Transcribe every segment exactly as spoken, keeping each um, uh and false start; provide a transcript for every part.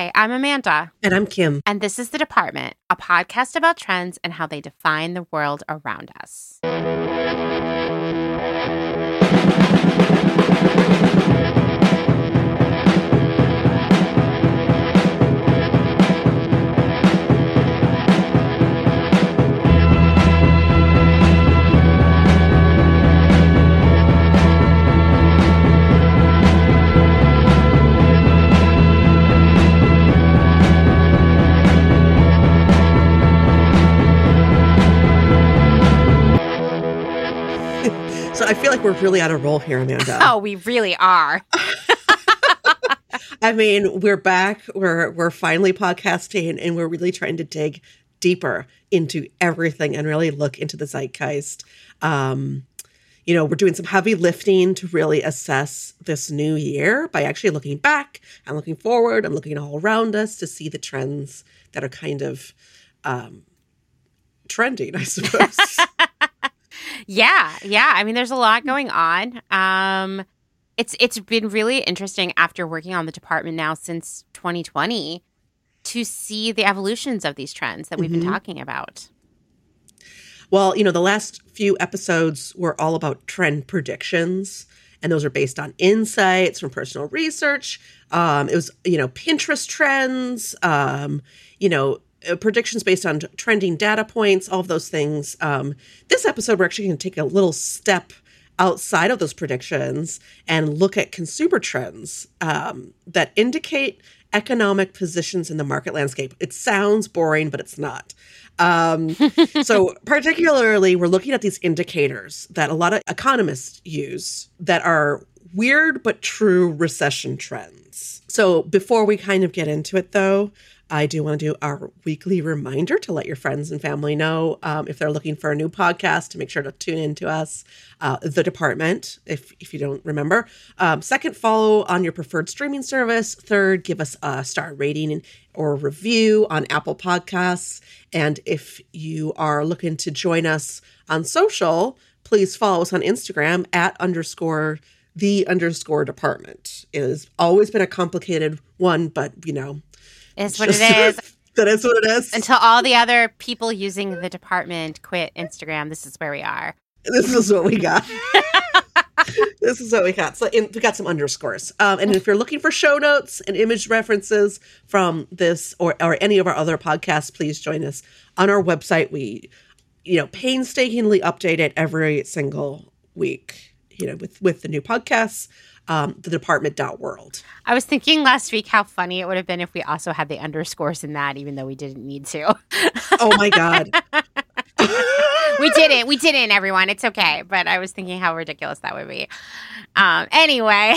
Hi, I'm Amanda. And I'm Kim. And this is The Department, a podcast about trends and how they define the world around us. So I feel like we're really on a roll here, Amanda. Oh, we really are. I mean, we're back. We're we're finally podcasting, and we're really trying to dig deeper into everything and really look into the zeitgeist. Um, you know, we're doing some heavy lifting to really assess this new year by actually looking back and looking forward and looking all around us to see the trends that are kind of um, trending, I suppose. Yeah, yeah. I mean, there's a lot going on. Um, it's it's been really interesting after working on The Department now since twenty twenty to see the evolutions of these trends that we've mm-hmm. been talking about. Well, you know, the last few episodes were all about trend predictions, and those are based on insights from personal research. Um, it was, you know, Pinterest trends, um, you know, predictions based on trending data points, all of those things. Um, this episode, we're actually going to take a little step outside of those predictions and look at consumer trends um, that indicate economic positions in the market landscape. It sounds boring, but it's not. Um, so particularly, we're looking at these indicators that a lot of economists use that are weird but true recession trends. So before we kind of get into it, though, I do want to do our weekly reminder to let your friends and family know um, if they're looking for a new podcast to make sure to tune in to us, uh, The Department, if if you don't remember. Um, second, follow on your preferred streaming service. Third, give us a star rating or review on Apple Podcasts. And if you are looking to join us on social, please follow us on Instagram at underscore the underscore department. It has always been a complicated one, but, you know, it's what it is. That is what it is. Until all the other people using The Department quit Instagram, this is where we are. This is what we got. This is what we got. So in, we got some underscores. Um, and if you're looking for show notes and image references from this or, or any of our other podcasts, please join us on our website. We, you know, painstakingly update it every single week, you know, with, with the new podcasts. Um, the department dot world. I was thinking last week how funny it would have been if we also had the underscores in that, even though we didn't need to. Oh, my God. We didn't. We didn't, everyone. It's okay. But I was thinking how ridiculous that would be. Um, anyway.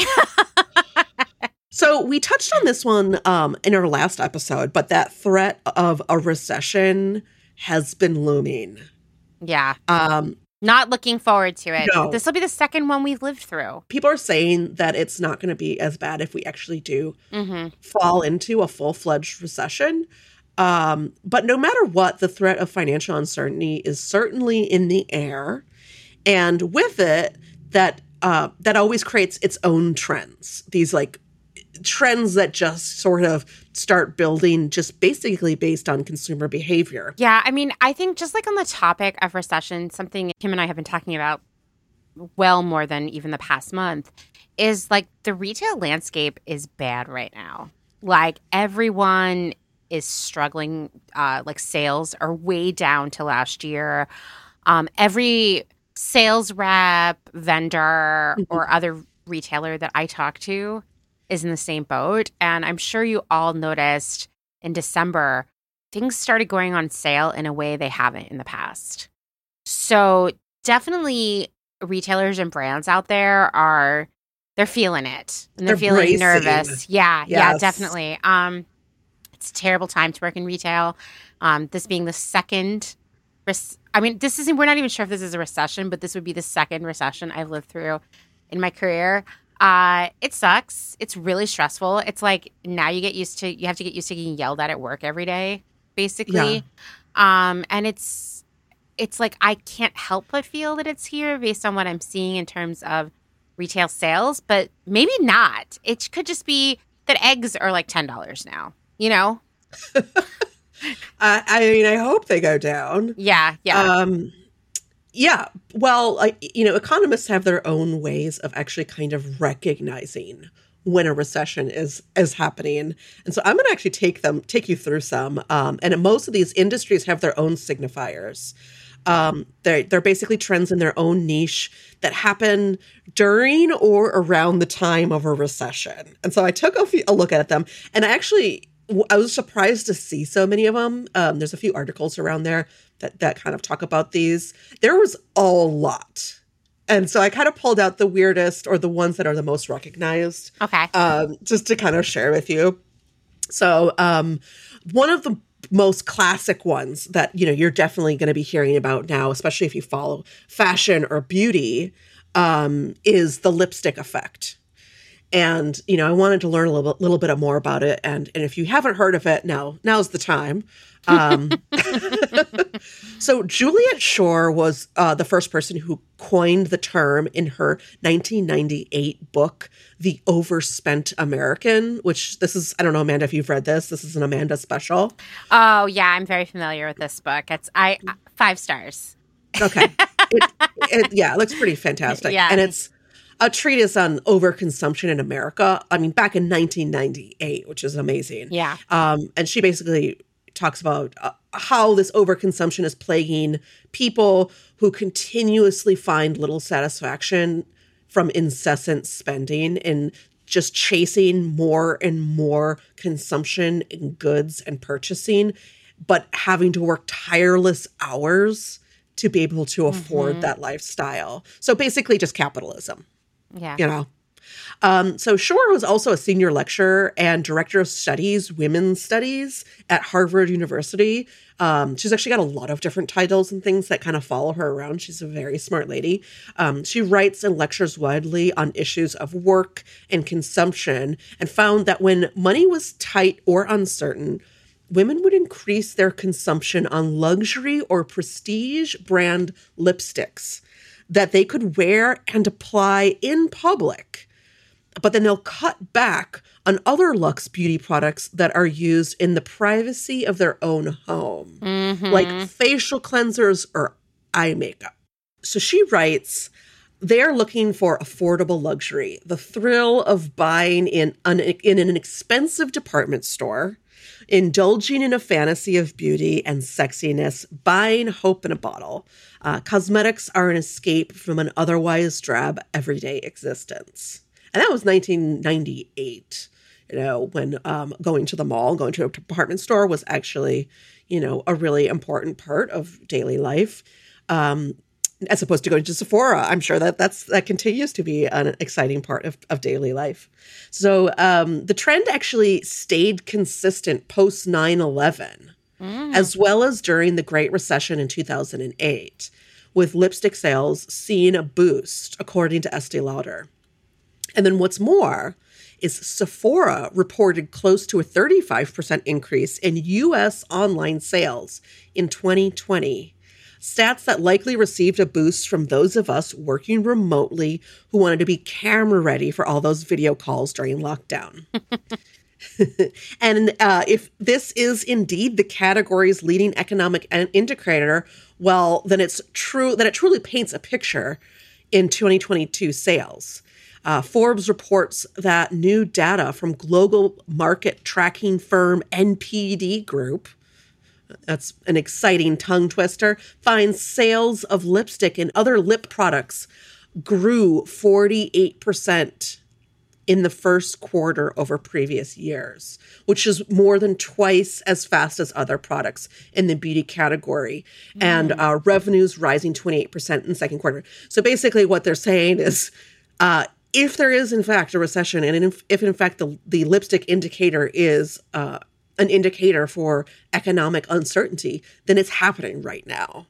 So we touched on this one um, in our last episode, but that threat of a recession has been looming. Yeah. Um Not looking forward to it. No. This will be the second one we've lived through. People are saying that it's not going to be as bad if we actually do mm-hmm. fall into a full-fledged recession. Um, but no matter what, the threat of financial uncertainty is certainly in the air. And with it, that uh, that always creates its own trends. These like trends that just sort of start building just basically based on consumer behavior. Yeah, I mean, I think just like on the topic of recession, something Kim and I have been talking about well more than even the past month is like the retail landscape is bad right now. Like everyone is struggling, uh, like sales are way down to last year. Um, every sales rep, vendor, mm-hmm. or other retailer that I talk to is in the same boat. And I'm sure you all noticed in December, things started going on sale in a way they haven't in the past. So definitely retailers and brands out there are, they're feeling it. And they're, they're feeling bracing. Nervous. Yeah, yes. yeah, definitely. Um, it's a terrible time to work in retail. Um, this being the second, res- I mean, this isn't, we're not even sure if this is a recession, but this would be the second recession I've lived through in my career. Uh, it sucks. It's really stressful. It's like now you get used to, you have to get used to getting yelled at at work every day, basically. Yeah. Um, and it's, it's like, I can't help but feel that it's here based on what I'm seeing in terms of retail sales, but maybe not. It could just be that eggs are like ten dollars now. you know? uh, I mean, I hope they go down. Yeah, yeah. Um, yeah, well, I, you know, economists have their own ways of actually kind of recognizing when a recession is is happening. And so I'm going to actually take them, take you through some. Um, and most of these industries have their own signifiers. Um, they're, they're basically trends in their own niche that happen during or around the time of a recession. And so I took a, few, a look at them, and I actually, I was surprised to see so many of them. Um, there's a few articles around there that, that kind of talk about these. There was a lot. And so I kind of pulled out the weirdest or the ones that are the most recognized. Okay. Um, just to kind of share with you. So um, one of the most classic ones that, you know, you're definitely going to be hearing about now, especially if you follow fashion or beauty, um, is the lipstick effect. And, you know, I wanted to learn a little, little bit more about it. And, and if you haven't heard of it, now, now's the time. Um, so Juliet Schor was uh, the first person who coined the term in her nineteen ninety-eight book, The Overspent American, which this is, I don't know, Amanda, if you've read this. This is an Amanda special. Oh, yeah. I'm very familiar with this book. It's I five stars. Okay. it, it, yeah, it looks pretty fantastic. Yeah. And it's a treatise on overconsumption in America. I mean, back in nineteen ninety-eight, which is amazing. Yeah. Um, and she basically talks about uh, how this overconsumption is plaguing people who continuously find little satisfaction from incessant spending and just chasing more and more consumption and goods and purchasing, but having to work tireless hours to be able to afford mm-hmm. that lifestyle. So basically just capitalism. Yeah. You know? Um, so Schor was also a senior lecturer and director of studies, women's studies at Harvard University. Um, she's actually got a lot of different titles and things that kind of follow her around. She's a very smart lady. Um, she writes and lectures widely on issues of work and consumption, and found that when money was tight or uncertain, women would increase their consumption on luxury or prestige brand lipsticks that they could wear and apply in public, but then they'll cut back on other luxe beauty products that are used in the privacy of their own home, mm-hmm. like facial cleansers or eye makeup. So she writes, they're looking for affordable luxury, the thrill of buying in an, in an expensive department store, indulging in a fantasy of beauty and sexiness, buying hope in a bottle. Uh, cosmetics are an escape from an otherwise drab everyday existence. And that was nineteen ninety-eight, you know, when um, going to the mall, going to a department store was actually, you know, a really important part of daily life. Um, as opposed to going to Sephora, I'm sure that that's that continues to be an exciting part of, of daily life. So um, the trend actually stayed consistent post nine eleven, mm. as well as during the Great Recession in two thousand eight, with lipstick sales seeing a boost, according to Estee Lauder. And then what's more is Sephora reported close to a thirty-five percent increase in U S online sales in twenty twenty. Stats that likely received a boost from those of us working remotely who wanted to be camera ready for all those video calls during lockdown. And uh, if this is indeed the category's leading economic indicator, well, then it's true that it truly paints a picture in twenty twenty-two sales. Uh, Forbes reports that new data from global market tracking firm N P D Group, that's an exciting tongue twister, finds sales of lipstick and other lip products grew forty-eight percent in the first quarter over previous years, which is more than twice as fast as other products in the beauty category, mm. and uh, revenues rising twenty-eight percent in the second quarter. So basically what they're saying is uh, if there is, in fact, a recession, and in, if, in fact, the, the lipstick indicator is uh, – an indicator for economic uncertainty, then it's happening right now.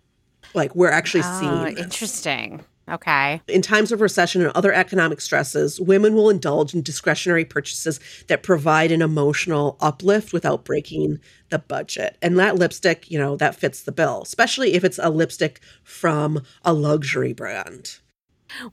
Like, we're actually oh, seeing this. Interesting. Okay. In times of recession and other economic stresses, women will indulge in discretionary purchases that provide an emotional uplift without breaking the budget. And that lipstick, you know, that fits the bill, especially if it's a lipstick from a luxury brand.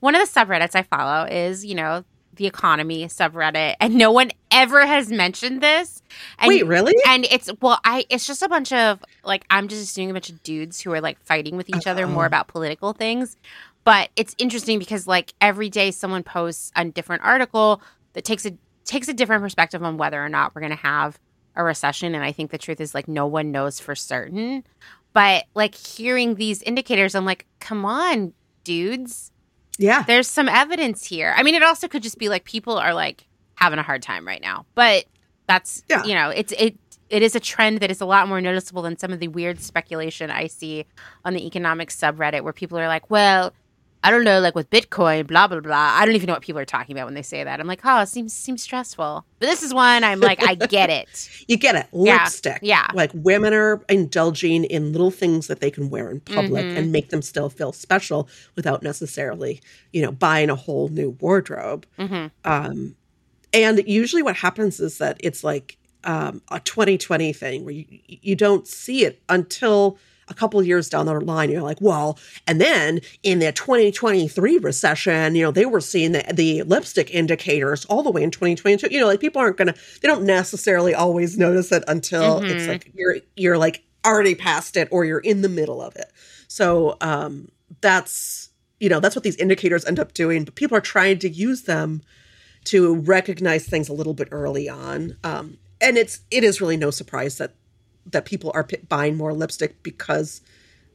One of the subreddits I follow is, you know, the economy subreddit, and no one ever has mentioned this. And, wait, really? And it's well, I it's just a bunch of like I'm just assuming a bunch of dudes who are like fighting with each Uh-oh. other more about political things. But it's interesting because like every day someone posts a different article that takes a takes a different perspective on whether or not we're going to have a recession. And I think the truth is like no one knows for certain. But like hearing these indicators, I'm like, come on, dudes. Yeah. There's some evidence here. I mean, it also could just be like people are like having a hard time right now. But that's, yeah. you know, it's it it is a trend that is a lot more noticeable than some of the weird speculation I see on the economic subreddit where people are like, well, I don't know, like with Bitcoin, blah, blah, blah. I don't even know what people are talking about when they say that. I'm like, oh, it seems seems stressful. But this is one I'm like, I get it. You get it. Lipstick. Yeah. yeah. Like women are indulging in little things that they can wear in public mm-hmm. and make them still feel special without necessarily, you know, buying a whole new wardrobe. Mm-hmm. Um, and usually what happens is that it's like um, a twenty twenty thing where you, you don't see it until – a couple of years down the line, you're like, well, and then in the twenty twenty-three recession, you know, they were seeing the, the lipstick indicators all the way in twenty twenty-two. You know, like people aren't going to, they don't necessarily always notice it until mm-hmm. it's like you're you're like already past it or you're in the middle of it. So um, that's, you know, that's what these indicators end up doing. But people are trying to use them to recognize things a little bit early on. Um, and it's it is really no surprise that that people are p- buying more lipstick because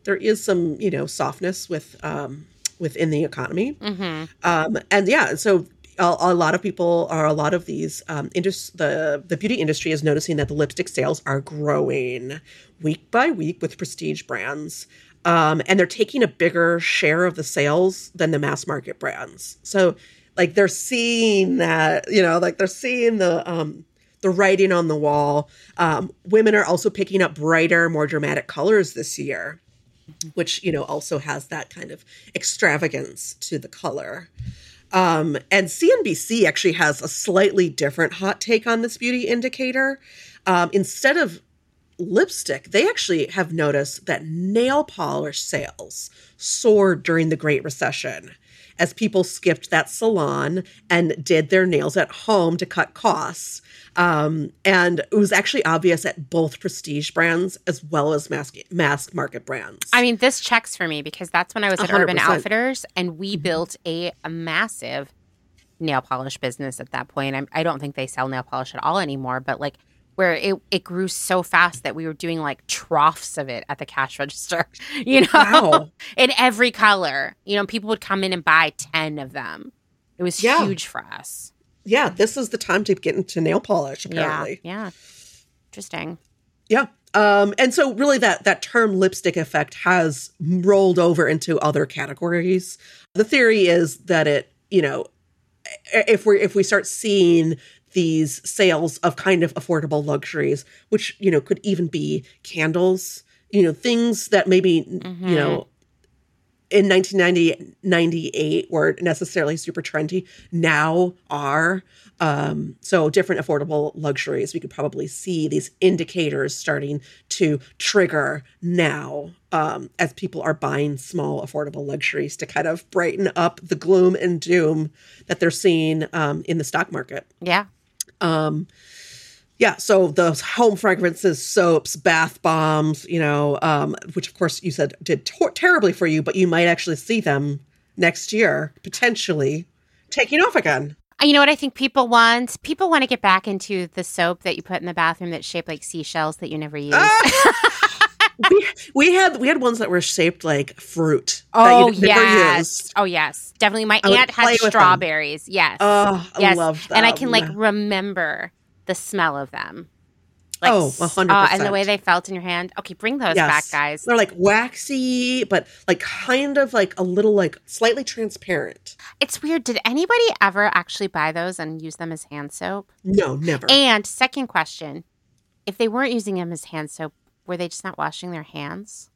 there is some, you know, softness with um, within the economy. Mm-hmm. Um, and yeah, so a, a lot of people are a lot of these um, indus- the the beauty industry is noticing that the lipstick sales are growing week by week with prestige brands. Um, and they're taking a bigger share of the sales than the mass market brands. So like they're seeing that, you know, like they're seeing the um, – the writing on the wall. Um, women are also picking up brighter, more dramatic colors this year, which, you know, also has that kind of extravagance to the color. Um, and C N B C actually has a slightly different hot take on this beauty indicator. Um, instead of lipstick, they actually have noticed that nail polish sales soared during the Great Recession as people skipped that salon and did their nails at home to cut costs. Um, and it was actually obvious at both prestige brands as well as mass, mass market brands. I mean, this checks for me because that's when I was at one hundred percent Urban Outfitters and we built a, a massive nail polish business at that point. I, I don't think they sell nail polish at all anymore, but like where it, it grew so fast that we were doing like troughs of it at the cash register, you know, wow. in every color. You know, people would come in and buy ten of them. It was yeah. huge for us. Yeah, this is the time to get into nail polish, apparently. Yeah, yeah. Interesting. Yeah. Um, and so really that that term lipstick effect has rolled over into other categories. The theory is that it, you know, if we if we start seeing these sales of kind of affordable luxuries, which, you know, could even be candles, you know, things that maybe, mm-hmm. you know, in nineteen ninety-eight weren't necessarily super trendy, now are. Um, so different affordable luxuries, we could probably see these indicators starting to trigger now um, as people are buying small affordable luxuries to kind of brighten up the gloom and doom that they're seeing um, in the stock market. Yeah. Um, yeah, so those home fragrances, soaps, bath bombs, you know, um, which of course you said did tor- terribly for you, but you might actually see them next year potentially taking off again. You know what I think people want? People want to get back into the soap that you put in the bathroom that's shaped like seashells that you never use. Uh, we, we had we had ones that were shaped like fruit. Oh that yes, used. oh yes, definitely. My I aunt had strawberries. Them. Yes, oh, I yes. love that. And I can like remember the smell of them. Like, oh, one hundred percent. Uh, and the way they felt in your hand. Okay, bring those yes. back, guys. They're like waxy, but like kind of like a little like slightly transparent. It's weird. Did anybody ever actually buy those and use them as hand soap? No, never. And second question, if they weren't using them as hand soap, were they just not washing their hands?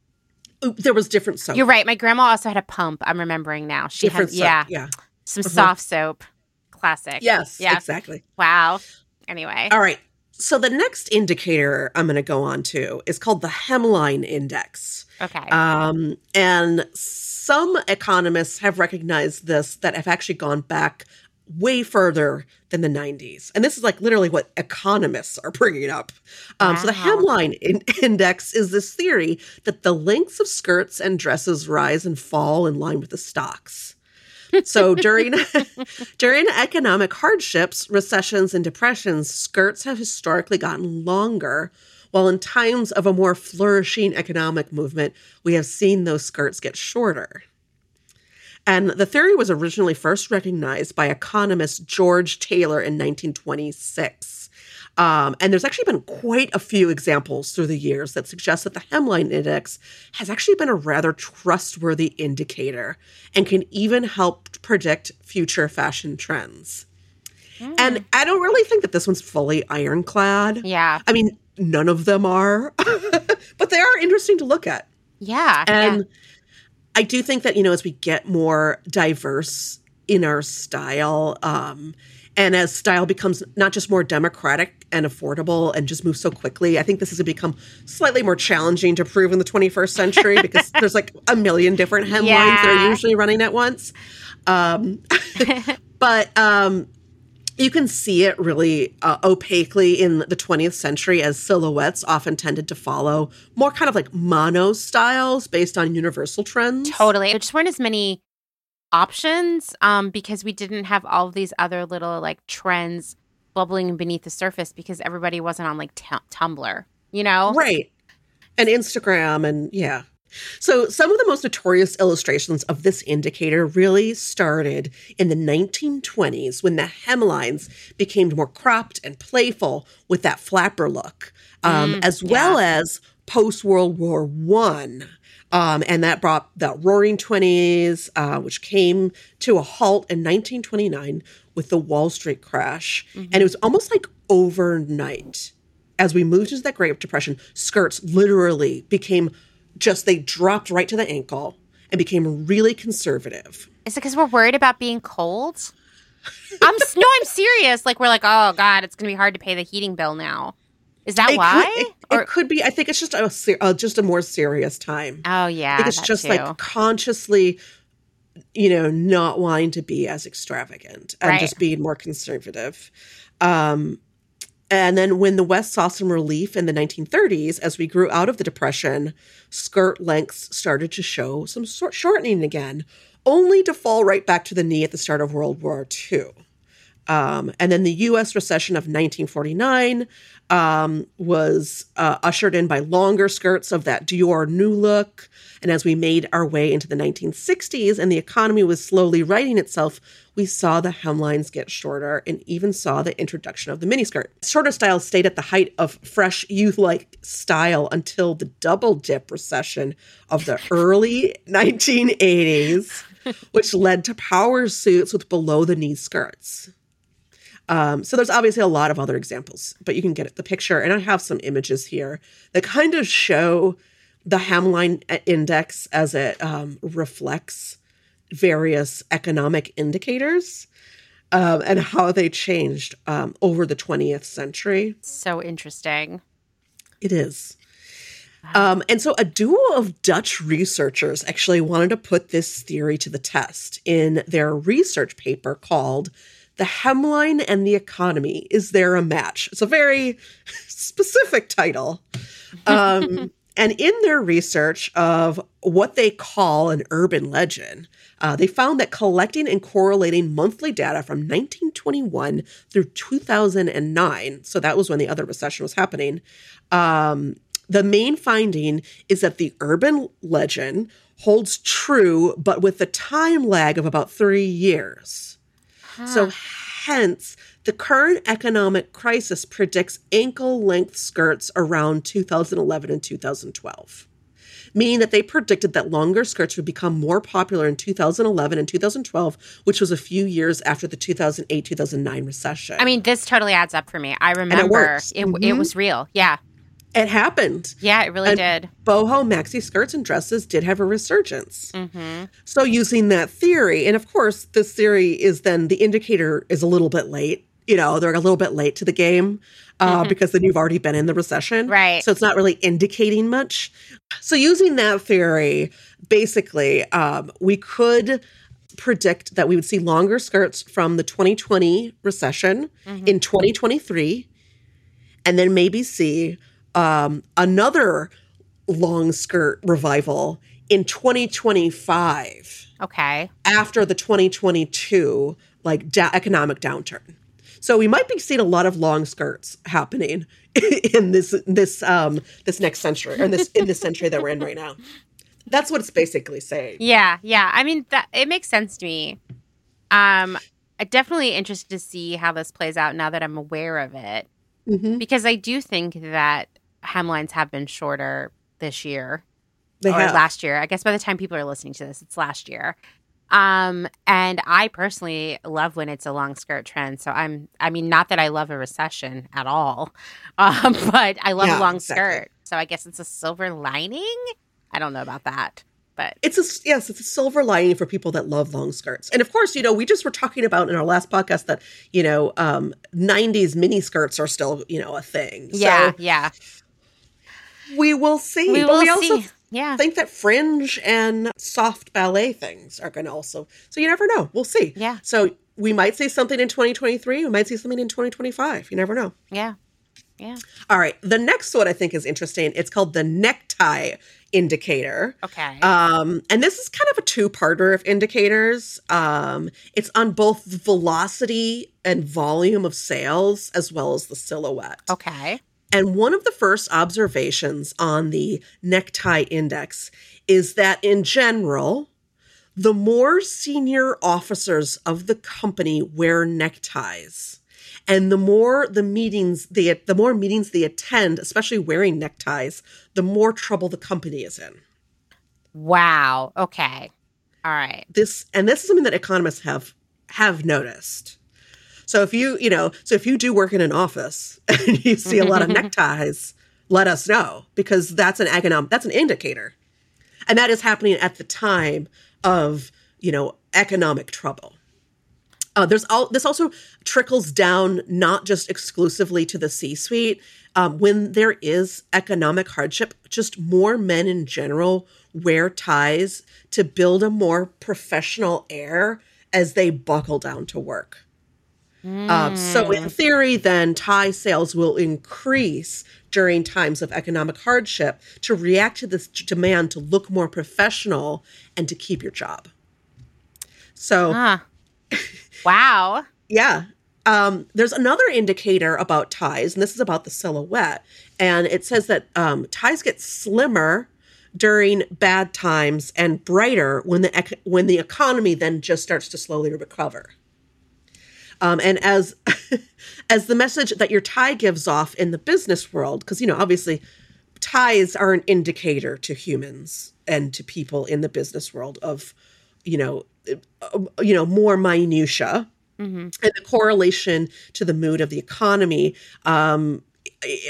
There was different soap. You're right. My grandma also had a pump. I'm remembering now. She different had soap, yeah, yeah. some uh-huh. soft soap. Classic. Yes, yeah. exactly. Wow. Anyway. All right. So the next indicator I'm going to go on to is called the hemline index. Okay. Um, and some economists have recognized this that have actually gone back way further than the nineties. And this is like literally what economists are bringing up. Um, wow. So the hemline in- index is this theory that the lengths of skirts and dresses rise and fall in line with the stocks. So during during economic hardships, recessions, and depressions, skirts have historically gotten longer, while in times of a more flourishing economic movement, we have seen those skirts get shorter. And the theory was originally first recognized by economist George Taylor in nineteen twenty-six. Um, and there's actually been quite a few examples through the years that suggest that the hemline index has actually been a rather trustworthy indicator and can even help predict future fashion trends. Mm. And I don't really think that this one's fully ironclad. Yeah. I mean, none of them are, but they are interesting to look at. Yeah. And yeah. I do think that, you know, as we get more diverse in our style, um, and as style becomes not just more democratic and affordable and just moves so quickly, I think this is going to become slightly more challenging to prove in the twenty-first century because there's like a million different hemlines yeah. that are usually running at once. Um, but um, you can see it really uh, opaquely in the twentieth century as silhouettes often tended to follow more kind of like mono styles based on universal trends. Totally. There just weren't as many options um, because we didn't have all of these other little like trends bubbling beneath the surface because everybody wasn't on like t- Tumblr, you know? Right. And Instagram and yeah. So some of the most notorious illustrations of this indicator really started in the nineteen twenties when the hemlines became more cropped and playful with that flapper look, um, mm, as yeah. well as post-World War One. Um, and that brought the Roaring Twenties, uh, which came to a halt in nineteen twenty-nine with the Wall Street crash. Mm-hmm. And it was almost like overnight. As we moved into that Great Depression, skirts literally became just, they dropped right to the ankle and became really conservative. Is it because we're worried about being cold? I'm No, I'm serious. Like, we're like, oh, God, it's going to be hard to pay the heating bill now. Is that it why? Could, it, or, it could be. I think it's just a uh, just a more serious time. Oh, yeah. I think it's just too. like consciously, you know, not wanting to be as extravagant and right. just being more conservative. Um, and then when the West saw some relief in the nineteen thirties, as we grew out of the Depression, skirt lengths started to show some sort shortening again, only to fall right back to the knee at the start of World War Two. Um, and then the U S recession of nineteen forty-nine um, was uh, ushered in by longer skirts of that Dior new look. And as we made our way into the nineteen sixties and the economy was slowly righting itself, we saw the hemlines get shorter and even saw the introduction of the miniskirt. Shorter styles stayed at the height of fresh youth-like style until the double-dip recession of the early nineteen eighties, which led to power suits with below-the-knee skirts. Um, so there's obviously a lot of other examples, but you can get the picture. And I have some images here that kind of show the hemline index as it um, reflects various economic indicators um, and how they changed um, over the twentieth century. So interesting. It is. Wow. Um, and so a duo of Dutch researchers actually wanted to put this theory to the test in their research paper called The Hemline and the Economy, Is There a Match? It's a very specific title. Um, and in their research of what they call an urban legend, uh, they found that collecting and correlating monthly data from nineteen twenty-one through two thousand nine, so that was when the other recession was happening, um, the main finding is that the urban legend holds true, but with a time lag of about three years. Huh. So hence, the current economic crisis predicts ankle-length skirts around two thousand eleven and two thousand twelve, meaning that they predicted that longer skirts would become more popular in two thousand eleven and two thousand twelve, which was a few years after the two thousand eight two thousand nine recession. I mean, this totally adds up for me. I remember. And it works. It, mm-hmm. it was real. Yeah. It happened. Yeah, it really and did. Boho maxi skirts and dresses did have a resurgence. Mm-hmm. So using that theory, and of course, this theory is then the indicator is a little bit late. You know, they're a little bit late to the game uh, mm-hmm. because then you've already been in the recession. Right. So it's not really indicating much. So using that theory, basically, um, we could predict that we would see longer skirts from the twenty twenty recession mm-hmm. in twenty twenty-three, and then maybe see um, another long skirt revival in twenty twenty-five. Okay. After the twenty twenty-two like da- economic downturn. So we might be seeing a lot of long skirts happening in this this um, this next century, or in this in this century that we're in right now. That's what it's basically saying. Yeah, yeah. I mean, that, it makes sense to me. Um, I'm definitely interested to see how this plays out now that I'm aware of it, mm-hmm. because I do think that hemlines have been shorter this year they or have. last year. I guess by the time people are listening to this, it's last year. Um, and I personally love when it's a long skirt trend. So I'm, I mean, not that I love a recession at all, um, but I love yeah, a long exactly. skirt. So I guess it's a silver lining. I don't know about that, but it's a, yes, it's a silver lining for people that love long skirts. And of course, you know, we just were talking about in our last podcast that, you know, um, nineties mini skirts are still, you know, a thing. Yeah. So yeah. We will see. We but will we also see. Yeah. Think that fringe and soft ballet things are going to also. So you never know. We'll see. Yeah. So we might see something in twenty twenty-three. We might see something in twenty twenty-five. You never know. Yeah. Yeah. All right. The next one I think is interesting. It's called the necktie indicator. Okay. Um, and this is kind of a two-parter of indicators. Um, it's on both velocity and volume of sales as well as the silhouette. Okay. And one of the first observations on the necktie index is that in general, the more senior officers of the company wear neckties, and the more the meetings they the more meetings they attend, especially wearing neckties, the more trouble the company is in. Wow. Okay. All right. This and this is something that economists have have noticed. So if you, you know, so if you do work in an office and you see a lot of neckties, let us know, because that's an economic, that's an indicator. And that is happening at the time of, you know, economic trouble. Uh, there's all, this also trickles down not just exclusively to the C-suite. Um, when there is economic hardship, just more men in general wear ties to build a more professional air as they buckle down to work. Mm. Um, so in theory, then, tie sales will increase during times of economic hardship to react to this demand to look more professional and to keep your job. So, huh. Wow. Yeah. Um, there's another indicator about ties, and this is about the silhouette. And it says that um, ties get slimmer during bad times and brighter when the ec- when the economy then just starts to slowly recover. Um, and as as the message that your tie gives off in the business world, because, you know, obviously ties are an indicator to humans and to people in the business world of, you know, uh, you know, more minutia mm-hmm. and the correlation to the mood of the economy um,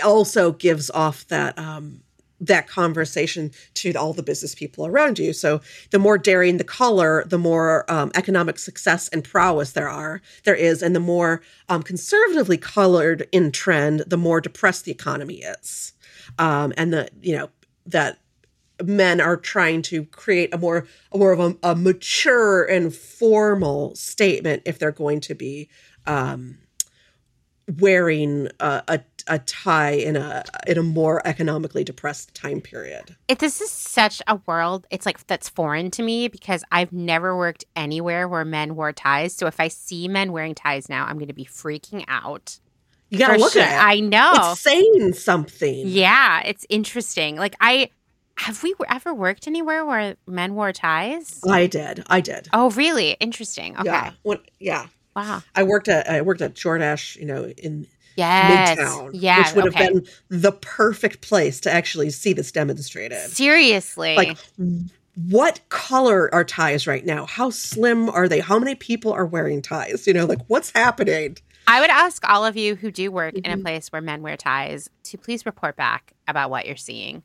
also gives off that um, that conversation to all the business people around you. So the more daring the color, the more um, economic success and prowess there are, there is, and the more um, conservatively colored in trend, the more depressed the economy is. Um, and the, you know, that men are trying to create a more, a more of a, a mature and formal statement if they're going to be um, wearing a, a a tie in a in a more economically depressed time period. It, this is such a world. It's like that's foreign to me because I've never worked anywhere where men wore ties. So if I see men wearing ties now, I'm going to be freaking out. You got to look sure. at it. I know. It's saying something. Yeah, it's interesting. Like I have we ever worked anywhere where men wore ties? I did. I did. Oh, really? Interesting. Okay. Yeah. When, yeah. Wow. I worked at I worked at DoorDash, you know, in Yes. Midtown, yes. Which would okay. have been the perfect place to actually see this demonstrated. Seriously. Like, what color are ties right now? How slim are they? How many people are wearing ties? You know, like, what's happening? I would ask all of you who do work mm-hmm. in a place where men wear ties to please report back about what you're seeing.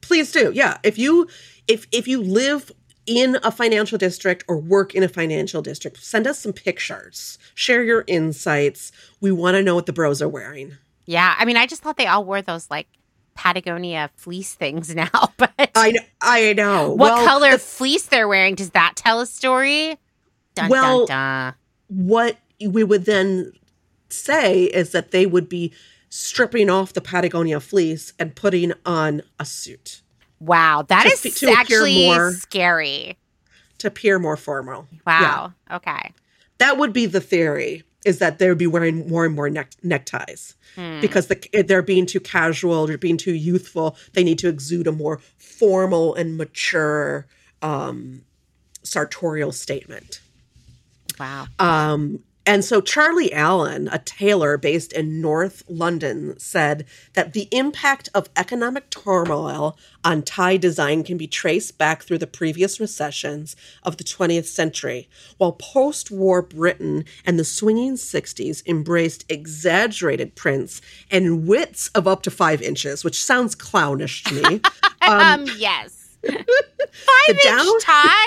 Please do. Yeah. If you if if you live in a financial district or work in a financial district, send us some pictures. Share your insights. We want to know what the bros are wearing. Yeah. I mean, I just thought they all wore those like Patagonia fleece things now. But I know, I know. What well, color the, fleece they're wearing, does that tell a story? Dun, well, dun, dun. What we would then say is that they would be stripping off the Patagonia fleece and putting on a suit. Wow, that to, is to actually more, scary. To appear more formal. Wow, yeah. Okay. That would be the theory, is that they would be wearing more and more neck, neckties hmm. because the, they're being too casual, they're being too youthful. They need to exude a more formal and mature um, sartorial statement. Wow. Um, and so Charlie Allen, a tailor based in North London, said that the impact of economic turmoil on tie design can be traced back through the previous recessions of the twentieth century, while post-war Britain and the swinging sixties embraced exaggerated prints and widths of up to five inches, which sounds clownish to me. um, um, yes. Five-inch down- tie?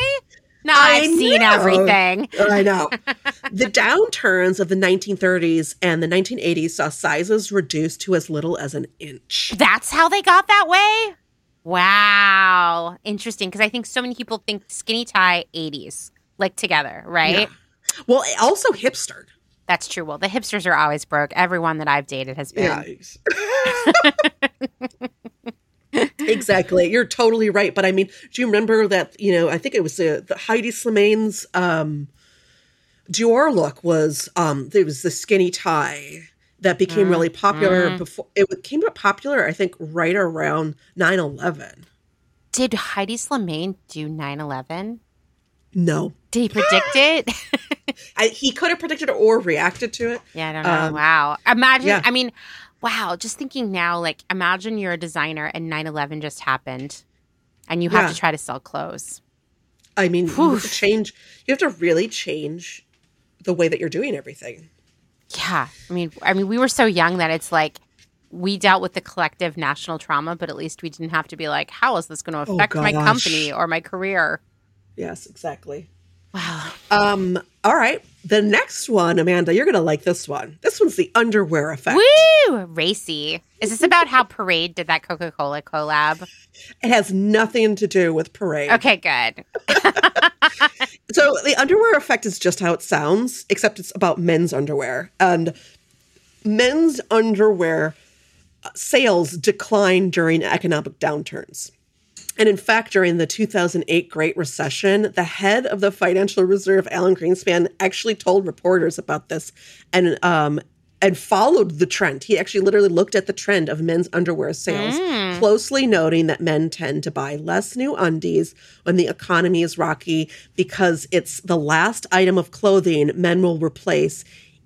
No, I've I seen know. everything. I know. The downturns of the nineteen thirties and the nineteen eighties saw sizes reduced to as little as an inch. That's how they got that way? Wow. Interesting, because I think so many people think skinny tie eighties, like together, right? Yeah. Well, also hipster. That's true. Well, the hipsters are always broke. Everyone that I've dated has been. Yeah. Exactly. You're totally right. But I mean, do you remember that, you know, I think it was the, the Hedi Slimane's um, Dior look was, um, there was the skinny tie that became mm. really popular mm. before. It became popular, I think, right around nine eleven. Did Hedi Slimane do nine eleven? No. Did he predict it? I, he could have predicted it or reacted to it. Yeah, I don't know. Um, wow. Imagine, yeah. I mean... Wow, just thinking now, like, imagine you're a designer and nine eleven just happened and you have yeah. to try to sell clothes. I mean, Whew. you have to change, you have to really change the way that you're doing everything. Yeah. I mean, I mean, we were so young that it's like we dealt with the collective national trauma, but at least we didn't have to be like, how is this going to affect oh, my company or my career? Yes, exactly. Wow. Um, all right. The next one, Amanda, you're going to like this one. This one's the underwear effect. Woo! Racy. Is this about how Parade did that Coca-Cola collab? It has nothing to do with Parade. Okay, good. So the underwear effect is just how it sounds, except it's about men's underwear. And men's underwear sales declined during economic downturns. And in fact, during the two thousand eight Great Recession, the head of the Financial Reserve, Alan Greenspan, actually told reporters about this and um, and followed the trend. He actually literally looked at the trend of men's underwear sales, mm. closely noting that men tend to buy less new undies when the economy is rocky because it's the last item of clothing men will replace,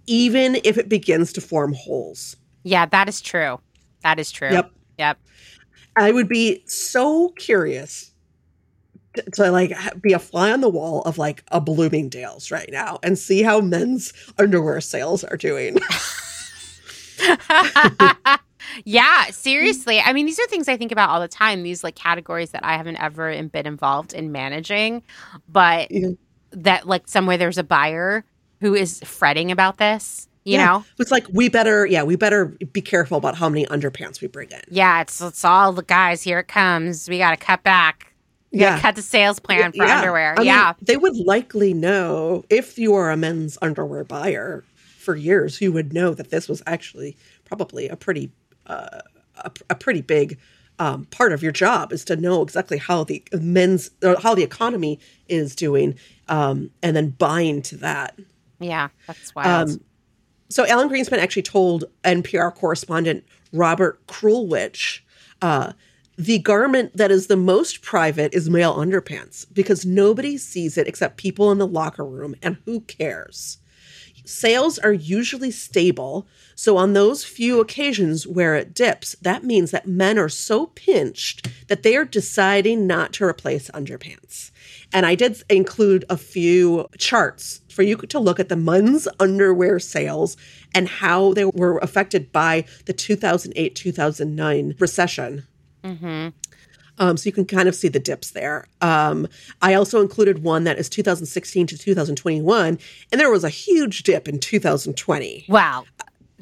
even if it begins to form holes. Yeah, that is true. That is true. Yep. Yep. I would be so curious to, to, like, be a fly on the wall of, like, a Bloomingdale's right now and see how men's underwear sales are doing. Yeah, seriously. I mean, these are things I think about all the time, these, like, categories that I haven't ever been involved in managing, but yeah. that, like, somewhere there's a buyer who is fretting about this. You yeah. know, it's like we better, yeah, we better be careful about how many underpants we bring in. Yeah, it's it's all the guys. Here it comes. We got to cut back. We yeah, cut the sales plan for yeah. underwear. I yeah, mean, they would likely know if you are a men's underwear buyer for years. You would know that this was actually probably a pretty uh, a, a pretty big um, part of your job, is to know exactly how the men's or how the economy is doing, um, and then buying to that. Yeah, that's wild. Um, So Alan Greenspan actually told N P R correspondent Robert Krulwich, uh, the garment that is the most private is male underpants because nobody sees it except people in the locker room, and who cares? Sales are usually stable, so on those few occasions where it dips, that means that men are so pinched that they are deciding not to replace underpants. And I did include a few charts for you to look at the men's underwear sales and how they were affected by the two thousand eight two thousand nine recession. Mm-hmm. Um, so you can kind of see the dips there. Um, I also included one that is two thousand sixteen to two thousand twenty-one, and there was a huge dip in two thousand twenty. Wow.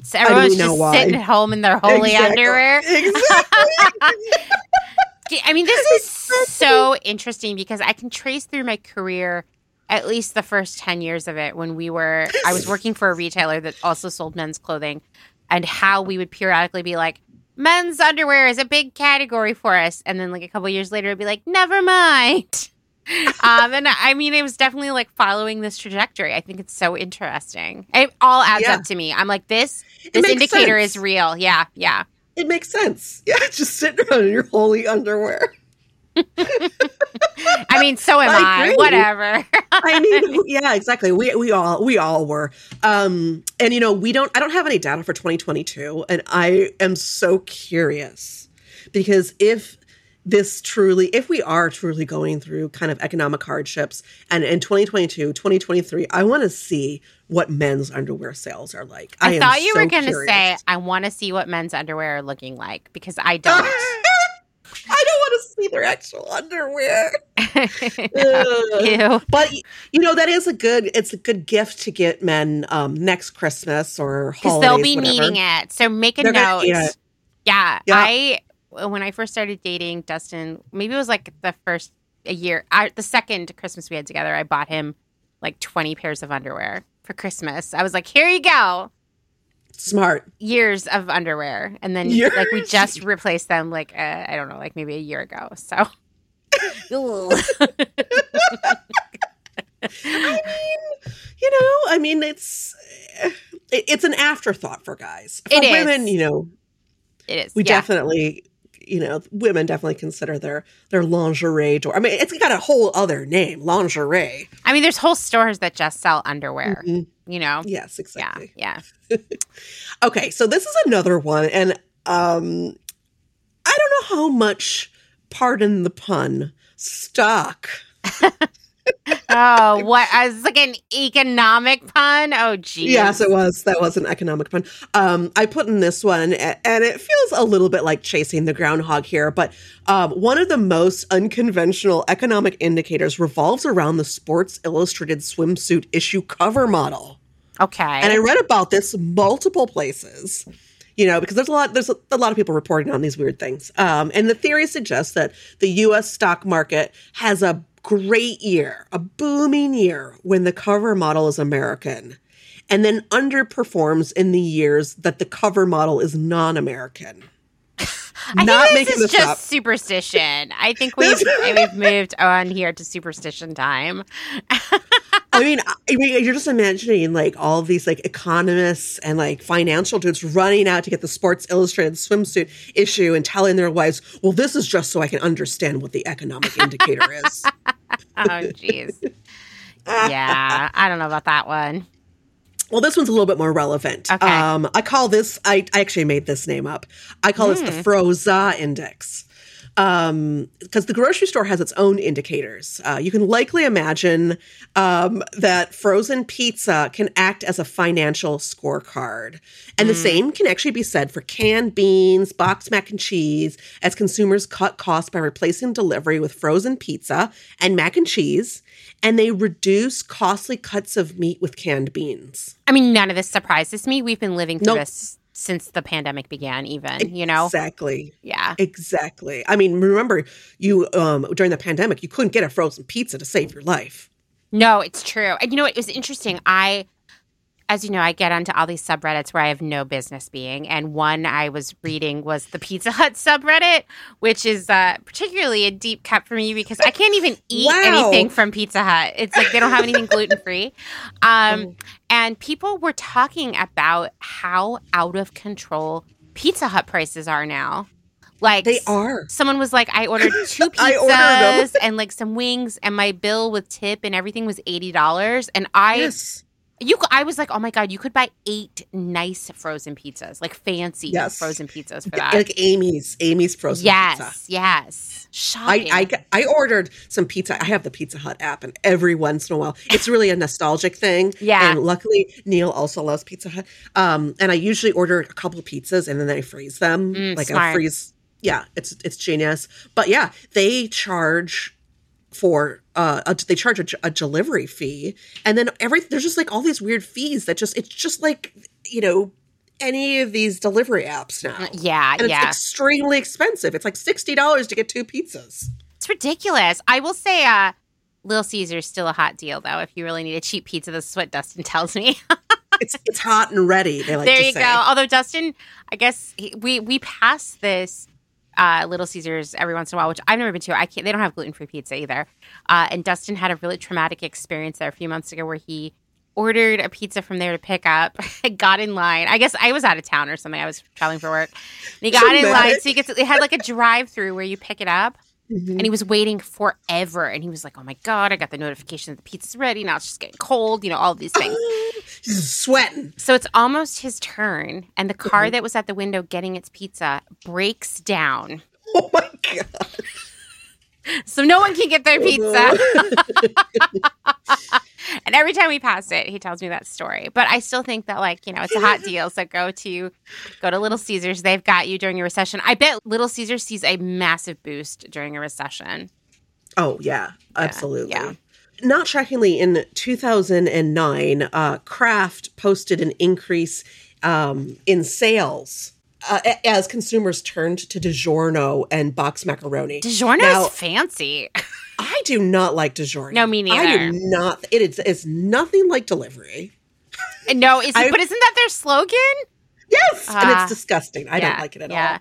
So everyone's just why? sitting at home in their holy exactly. underwear. Exactly. I mean, this is so interesting because I can trace through my career, at least the first ten years of it, when we were, I was working for a retailer that also sold men's clothing, and how we would periodically be like, men's underwear is a big category for us. And then like a couple of years later, it'd be like, never mind. um, and I mean, it was definitely like following this trajectory. I think it's so interesting. It all adds yeah. up to me. I'm like, this, this indicator sense. is real. Yeah. Yeah. It makes sense. Yeah, just sitting around in your holy underwear. I mean, so am I. I. Whatever. I mean, yeah, exactly. We we all we all were. Um, and you know, we don't. I don't have any data for twenty twenty-two, and I am so curious because if this truly, if we are truly going through kind of economic hardships, and in twenty twenty-two, twenty twenty-three, I want to see what men's underwear sales are like. I, I thought you so were going to say, I want to see what men's underwear are looking like, because I don't. I don't want to see their actual underwear. Ew. But, you know, that is a good, it's a good gift to get men um, next Christmas or holidays. Because they'll be whatever. needing it. So make a They're note. Yeah, yeah. I, when I first started dating Dustin, maybe it was like the first a year, I, the second Christmas we had together, I bought him like twenty pairs of underwear. For Christmas, I was like, "Here you go, smart years of underwear," and then years. like we just replaced them, like uh, I don't know, like maybe a year ago. So, I mean, you know, I mean, it's it, it's an afterthought for guys. For it is. women, you know, it is. We yeah. definitely, you know, women definitely consider their their lingerie door. I mean, it's got a whole other name, lingerie. I mean, there's whole stores that just sell underwear, mm-hmm. you know? Yes, exactly. Yeah. yeah. Okay, so this is another one. And um, I don't know how much, pardon the pun, stock. Oh, what? I was like an economic pun? Oh, geez. Yes, it was. That was an economic pun. Um, I put in this one, and it feels a little bit like chasing the groundhog here, but um, one of the most unconventional economic indicators revolves around the Sports Illustrated swimsuit issue cover model. Okay. And I read about this multiple places. You know, because there's a lot, there's a, a lot of people reporting on these weird things. Um, and the theory suggests that the U S stock market has a great year, a booming year when the cover model is American, and then underperforms in the years that the cover model is non-American. I Not think this is this just up. superstition. I think we've, we've moved on here to superstition time. I mean, I mean, you're just imagining like all these like economists and like financial dudes running out to get the Sports Illustrated swimsuit issue and telling their wives, well, this is just so I can understand what the economic indicator is. Oh, jeez. Yeah, I don't know about that one. Well, this one's a little bit more relevant. Okay. Um, I call this, I, I actually made this name up. I call mm. this the Froza Index. Um, because the grocery store has its own indicators. Uh, you can likely imagine um, that frozen pizza can act as a financial scorecard. And mm. the same can actually be said for canned beans, boxed mac and cheese, as consumers cut costs by replacing delivery with frozen pizza and mac and cheese, and they reduce costly cuts of meat with canned beans. I mean, none of this surprises me. We've been living through nope. this since the pandemic began, even, you know? Exactly. Yeah. Exactly. I mean, remember, you um, during the pandemic, you couldn't get a frozen pizza to save your life. No, it's true. And you know what? It was interesting. I, as you know, I get onto all these subreddits where I have no business being. And one I was reading was the Pizza Hut subreddit, which is uh, particularly a deep cut for me because I can't even eat wow. anything from Pizza Hut. It's like they don't have anything gluten-free. Um oh. And people were talking about how out of control Pizza Hut prices are now. Like they are. Someone was like, I ordered two pizzas I ordered them. and like some wings, and my bill with tip and everything was eighty dollars. And I, yes. you, I was like, oh my God, you could buy eight nice frozen pizzas, like fancy yes. frozen pizzas for that. Like Amy's, Amy's frozen yes, pizza. Yes, yes. Shocking. I, I, I ordered some pizza. I have the Pizza Hut app, and every once in a while, it's really a nostalgic thing. Yeah. And luckily, Neil also loves Pizza Hut. Um, and I usually order a couple of pizzas, and then I freeze them. Mm, like smart. I freeze. Yeah, it's it's genius. But yeah, they charge for uh, a, they charge a, a delivery fee, and then every there's just like all these weird fees that just it's just like you know. any of these delivery apps now. Yeah, and it's yeah. extremely expensive. It's like sixty dollars to get two pizzas. It's ridiculous. I will say uh, Little Caesar's still a hot deal, though. If you really need a cheap pizza, this is what Dustin tells me. It's it's hot and ready, they like to say. There you go. Although Dustin, I guess he, we, we passed this uh, Little Caesars every once in a while, which I've never been to. I can't. They don't have gluten-free pizza either. Uh, and Dustin had a really traumatic experience there a few months ago where he ordered a pizza from there to pick up. I got in line. I guess I was out of town or something. I was traveling for work. And he got traumatic. in line. So he gets, it had like a drive-through where you pick it up. Mm-hmm. And he was waiting forever. And he was like, oh, my God, I got the notification that the pizza's ready. Now it's just getting cold. You know, all of these things. He's sweating. So it's almost his turn. And the car mm-hmm. that was at the window getting its pizza breaks down. Oh, my God. So no one can get their pizza. And every time we pass it, he tells me that story. But I still think that, like, you know, it's a hot deal. So go to go to Little Caesars. They've got you during a recession. I bet Little Caesars sees a massive boost during a recession. Oh, yeah, absolutely. Yeah. yeah. Not shockingly, in two thousand nine, uh, Kraft posted an increase um, in sales. Uh, as consumers turned to DiGiorno and box macaroni. DiGiorno is fancy. I do not like DiGiorno. No, me neither. I do not. It is it's nothing like delivery. No, is, I, but isn't that their slogan? Yes, uh, and it's disgusting. I yeah, don't like it at yeah.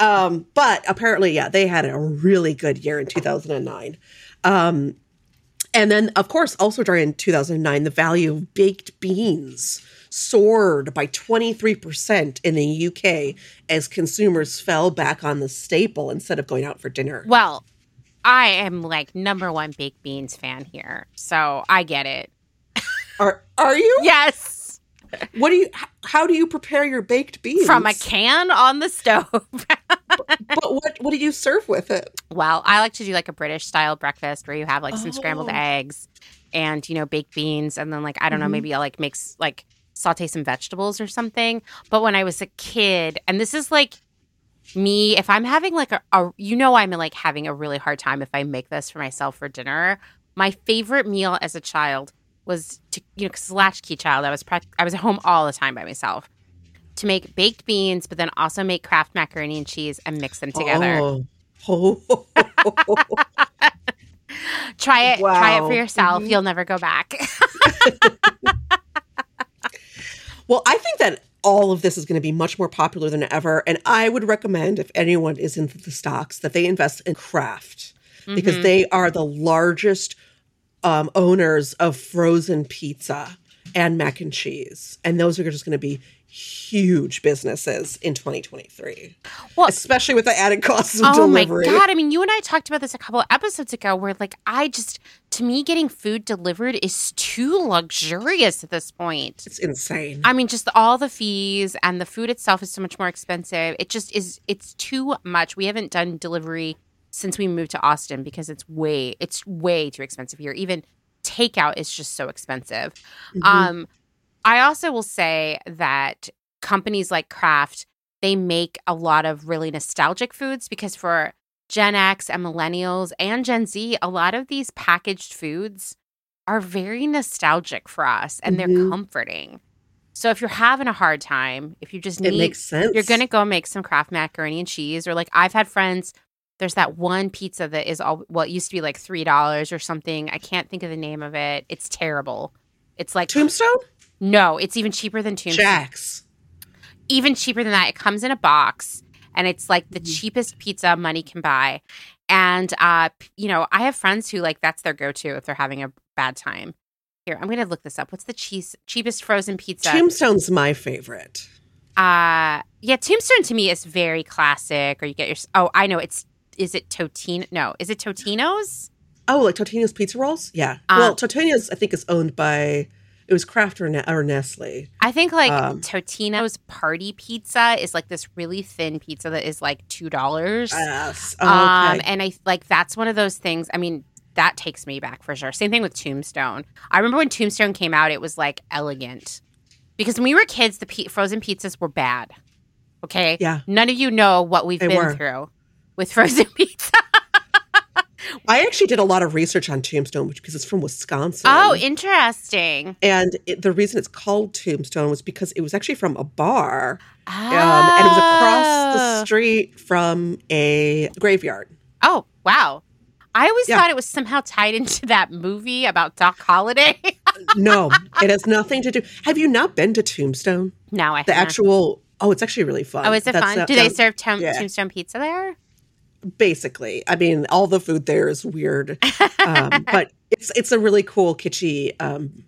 all. Um, but apparently, yeah, they had a really good year in two thousand nine. Um, and then, of course, also during two thousand nine, the value of baked beans soared by twenty-three percent in the U K as consumers fell back on the staple instead of going out for dinner. Well, I am like number one baked beans fan here, so I get it. Are are you? Yes. What do you? How do you prepare your baked beans? From a can on the stove. but, but what what do you serve with it? Well, I like to do like a British style breakfast where you have like some oh. scrambled eggs and, you know, baked beans, and then like I don't mm-hmm. know, maybe I'll like mix like. saute some vegetables or something. But when I was a kid, and this is like me, if I'm having like a, a, you know, I'm like having a really hard time if I make this for myself for dinner. My favorite meal as a child was to, you know, because latchkey child, I was pre- I was at home all the time by myself, to make baked beans, but then also make Kraft macaroni and cheese and mix them together. Oh. Oh. Try it. Wow. Try it for yourself. Mm-hmm. You'll never go back. Well, I think that all of this is going to be much more popular than ever. And I would recommend, if anyone is into the stocks, that they invest in Kraft mm-hmm. because they are the largest um, owners of frozen pizza and mac and cheese. And those are just going to be huge businesses in twenty twenty-three, well, especially with the added costs of oh delivery. Oh, my God. I mean, you and I talked about this a couple of episodes ago where, like, I just, to me, getting food delivered is too luxurious at this point. It's insane. I mean, just all the fees, and the food itself is so much more expensive. It just is, it's too much. We haven't done delivery since we moved to Austin because it's way, it's way too expensive here. Even takeout is just so expensive. Mm-hmm. Um, I also will say that companies like Kraft, they make a lot of really nostalgic foods because for Gen X and millennials and Gen Z, a lot of these packaged foods are very nostalgic for us and mm-hmm. they're comforting. So if you're having a hard time, if you just need, it makes sense. You're going to go make some Kraft macaroni and cheese, or like I've had friends, there's that one pizza that is all, well, it used to be like three dollars or something. I can't think of the name of it. It's terrible. It's like Tombstone? No, it's even cheaper than Tombstone. Jack's. Even cheaper than that. It comes in a box, and it's like the mm-hmm. cheapest pizza money can buy. And, uh, you know, I have friends who, like, that's their go-to if they're having a bad time. Here, I'm going to look this up. What's the cheese- cheapest frozen pizza? Tombstone's my favorite. Uh, yeah, Tombstone to me is very classic. Or you get your – oh, I know. It's – is it Totino? No. Is it Totino's? Oh, like Totino's Pizza Rolls? Yeah. Um, well, Totino's I think is owned by – it was Kraft or, N- or Nestle. I think like um, Totino's party pizza is like this really thin pizza that is like two dollars. Yes. Oh, okay. Um, and I like that's one of those things. I mean, that takes me back for sure. Same thing with Tombstone. I remember when Tombstone came out, it was like elegant. Because when we were kids, the pe- frozen pizzas were bad. Okay? Yeah. None of you know what we've they been were. through with frozen pizza. I actually did a lot of research on Tombstone, which because it's from Wisconsin. Oh, interesting. And it, the reason it's called Tombstone was because it was actually from a bar. Oh. Um, and it was across the street from a graveyard. Oh, wow. I always yeah. thought it was somehow tied into that movie about Doc Holliday. No, it has nothing to do. Have you not been to Tombstone? No, I haven't. The actual, oh, it's actually really fun. Oh, is it That's fun? Not, do they um, serve tom- yeah. Tombstone pizza there? Basically. I mean, all the food there is weird. Um, but it's it's a really cool, kitschy, um,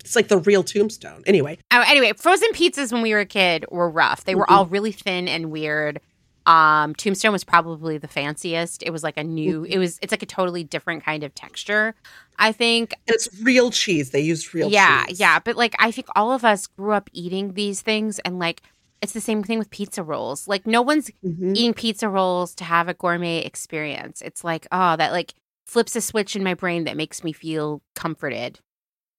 it's like the real Tombstone. Anyway. Oh, anyway, frozen pizzas when we were a kid were rough. They were mm-hmm. all really thin and weird. Um, Tombstone was probably the fanciest. It was like a new, it was, it's like a totally different kind of texture, I think. And it's real cheese. They used real yeah, cheese. Yeah, yeah. But like, I think all of us grew up eating these things, and like, it's the same thing with pizza rolls. Like, no one's mm-hmm. eating pizza rolls to have a gourmet experience. It's like, oh, that like flips a switch in my brain that makes me feel comforted.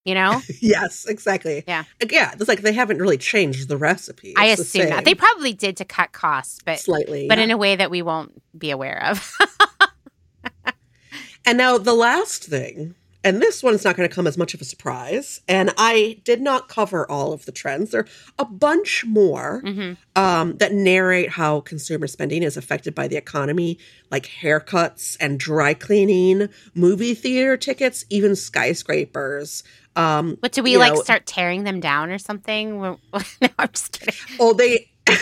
You know? Yes, exactly. Yeah. Yeah. It's like they haven't really changed the recipe. It's I assume the not. They probably did to cut costs, but slightly, but yeah. in a way that we won't be aware of. And now the last thing, and this one's not going to come as much of a surprise. And I did not cover all of the trends. There are a bunch more mm-hmm. um, that narrate how consumer spending is affected by the economy, like haircuts and dry cleaning, movie theater tickets, even skyscrapers. Um, what, do we, like, know, start tearing them down or something? No, I'm just kidding. Oh, they –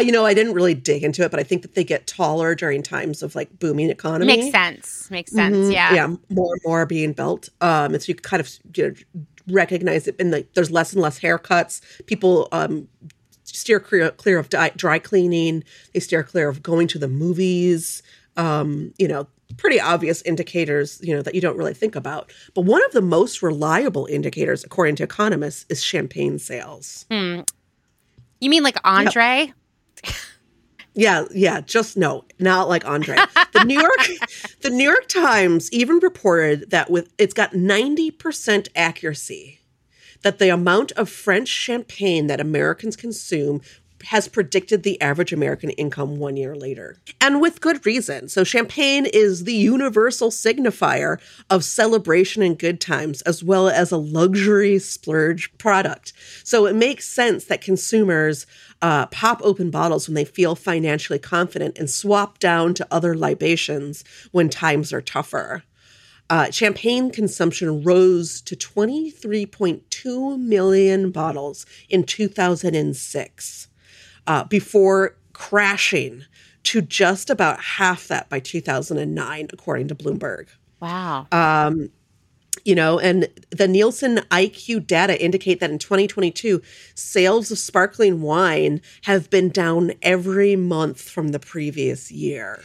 you know, I didn't really dig into it, but I think that they get taller during times of, like, booming economy. Makes sense. Makes sense, mm-hmm. yeah. Yeah, more and more being built. Um, and so you kind of, you know, recognize it. And, like, there's less and less haircuts. People um, steer clear, clear of di- dry cleaning. They steer clear of going to the movies, um, you know. Pretty obvious indicators, you know, that you don't really think about. But one of the most reliable indicators, according to economists, is champagne sales. Hmm. You mean like Andre? Yep. Yeah, yeah, just no, not like Andre. The New York, the New York Times even reported that with it's got ninety percent accuracy that the amount of French champagne that Americans consume has predicted the average American income one year later. And with good reason. So champagne is the universal signifier of celebration and good times, as well as a luxury splurge product. So it makes sense that consumers uh, pop open bottles when they feel financially confident and swap down to other libations when times are tougher. Uh, champagne consumption rose to twenty-three point two million bottles in two thousand six. Uh, before crashing to just about half that by two thousand nine, according to Bloomberg. Wow. Um, you know, and the Nielsen I Q data indicate that in twenty twenty-two, sales of sparkling wine have been down every month from the previous year.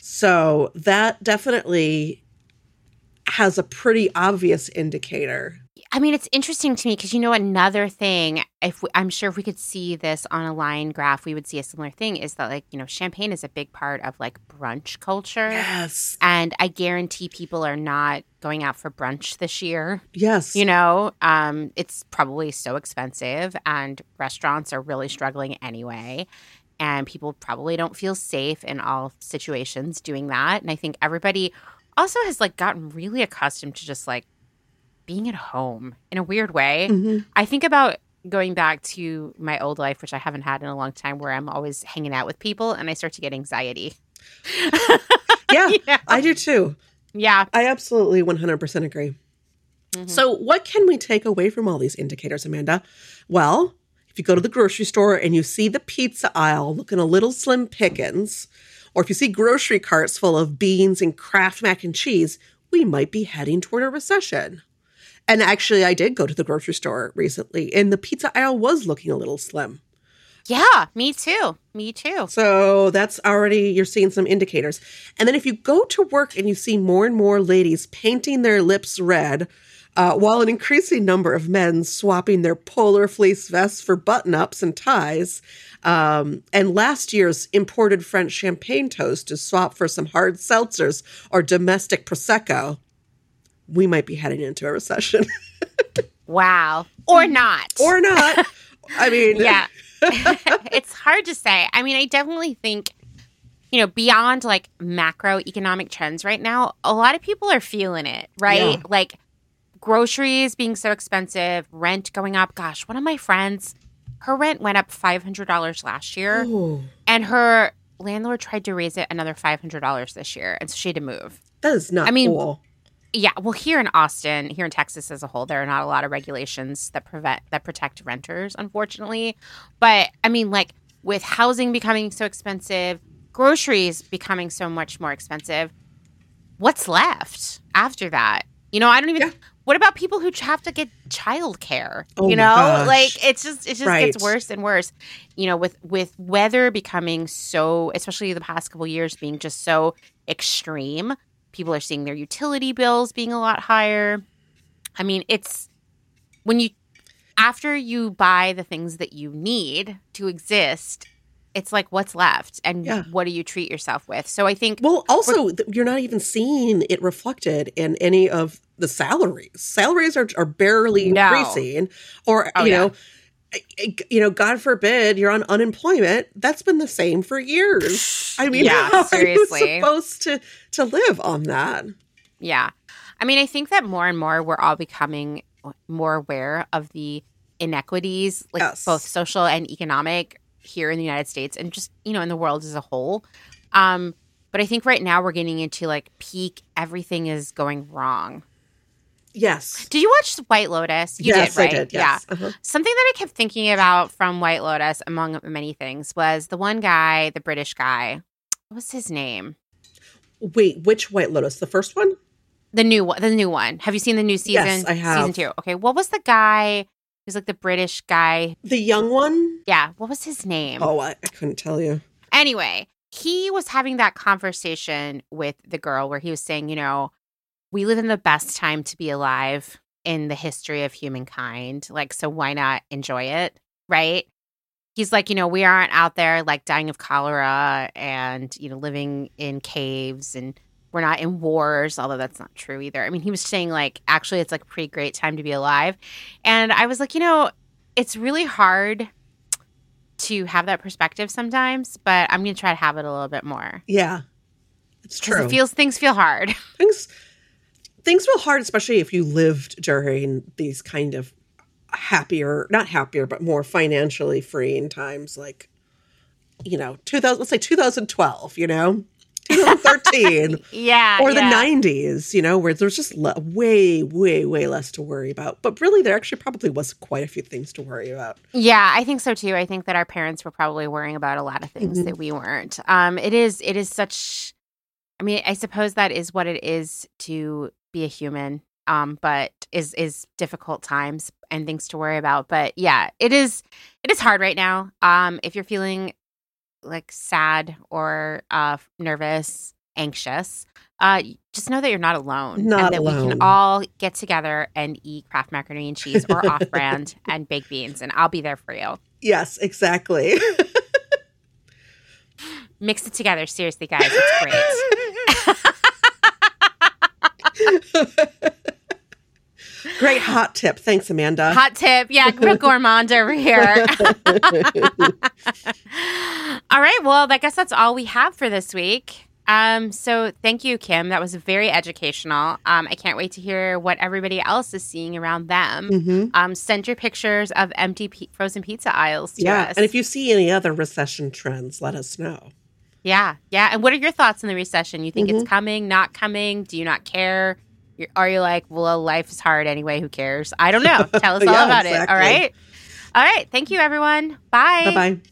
So that definitely has a pretty obvious indicator. I mean, it's interesting to me because, you know, another thing, if we, I'm sure if we could see this on a line graph, we would see a similar thing is that, like, you know, champagne is a big part of, like, brunch culture. Yes. And I guarantee people are not going out for brunch this year. Yes. You know, um, it's probably so expensive and restaurants are really struggling anyway. And people probably don't feel safe in all situations doing that. And I think everybody also has, like, gotten really accustomed to just, like, being at home in a weird way. Mm-hmm. I think about going back to my old life, which I haven't had in a long time, where I'm always hanging out with people and I start to get anxiety. Yeah, you know? I do too. Yeah. I absolutely one hundred percent agree. Mm-hmm. So what can we take away from all these indicators, Amanda? Well, if you go to the grocery store and you see the pizza aisle looking a little slim pickings, or if you see grocery carts full of beans and Kraft mac and cheese, we might be heading toward a recession. And actually, I did go to the grocery store recently, and the pizza aisle was looking a little slim. Yeah, me too. Me too. So that's already, you're seeing some indicators. And then if you go to work and you see more and more ladies painting their lips red, uh, while an increasing number of men swapping their polar fleece vests for button-ups and ties, um, and last year's imported French champagne toast is swapped for some hard seltzers or domestic Prosecco, we might be heading into a recession. Wow. Or not. Or not. I mean. Yeah. It's hard to say. I mean, I definitely think you know, beyond like macroeconomic trends right now, a lot of people are feeling it, right? Yeah. Like groceries being so expensive, rent going up. Gosh, one of my friends, her rent went up five hundred dollars last year. Ooh. And her landlord tried to raise it another five hundred dollars this year. And so she had to move. That is not I mean, cool. Yeah. Well, here in Austin, here in Texas as a whole, there are not a lot of regulations that prevent that protect renters, unfortunately. But I mean, like with housing becoming so expensive, groceries becoming so much more expensive, what's left after that? You know, I don't even yeah. What about people who have to get childcare? Oh, you know, gosh. Like it's just it just right. gets worse and worse. You know, with with weather becoming so, especially the past couple of years being just so extreme, people are seeing their utility bills being a lot higher. I mean, it's when you after you buy the things that you need to exist, it's like what's left and yeah. what do you treat yourself with? So I think well, also you're not even seeing it reflected in any of the salaries. Salaries are are barely no. increasing, or oh, you yeah. know, you know, God forbid you're on unemployment. That's been the same for years. I mean, yeah, how seriously. Are you supposed to to live on that? Yeah, I mean, I think that more and more we're all becoming more aware of the inequities, like yes. both social and economic. Here in the United States and just, you know, in the world as a whole. Um, but I think right now we're getting into like peak, everything is going wrong. Yes. Did you watch White Lotus? You yes, did, right? I did, yes. Yeah. Uh-huh. Something that I kept thinking about from White Lotus, among many things, was the one guy, the British guy. What was his name? Wait, which White Lotus? The first one? The new one. The new one. Have you seen the new season? Yes, I have. Season two. Okay. What was the guy? He's like the British guy. The young one? Yeah. What was his name? Oh, I, I couldn't tell you. Anyway, he was having that conversation with the girl where he was saying, you know, we live in the best time to be alive in the history of humankind. Like, so why not enjoy it? Right? He's like, you know, we aren't out there like dying of cholera and, you know, living in caves and we're not in wars, although that's not true either. I mean, he was saying, like, actually, it's, like, a pretty great time to be alive. And I was like, you know, it's really hard to have that perspective sometimes, but I'm going to try to have it a little bit more. Yeah, it's true. It feels, things feel hard. Things, things feel hard, especially if you lived during these kind of happier, not happier, but more financially freeing times, like, you know, two thousand, let's say two thousand twelve, you know? twenty thirteen yeah, or the yeah. nineties, you know, where there's just le- way, way, way less to worry about. But really, there actually probably was quite a few things to worry about. Yeah, I think so, too. I think that our parents were probably worrying about a lot of things mm-hmm. that we weren't. Um, it is it is such – I mean, I suppose that is what it is to be a human, um, but is is difficult times and things to worry about. But, yeah, it is it is hard right now. Um, if you're feeling – like sad or uh, nervous, anxious, uh, just know that you're not alone. Not and that alone. We can all get together and eat Kraft macaroni and cheese or off-brand and baked beans, and I'll be there for you. Yes, exactly. Mix it together. Seriously, guys, it's great. Great hot tip. Thanks, Amanda. Hot tip. Yeah, real gourmand over here. All right. Well, I guess that's all we have for this week. Um, so thank you, Kim. That was very educational. Um, I can't wait to hear what everybody else is seeing around them. Mm-hmm. Um, send your pictures of empty pe- frozen pizza aisles to yeah. us. And if you see any other recession trends, let us know. Yeah. Yeah. And what are your thoughts on the recession? You think mm-hmm. it's coming, not coming? Do you not care? Are you like, well, life is hard anyway. Who cares? I don't know. Tell us all yeah, about exactly. it. All right. All right. Thank you, everyone. Bye. Bye-bye.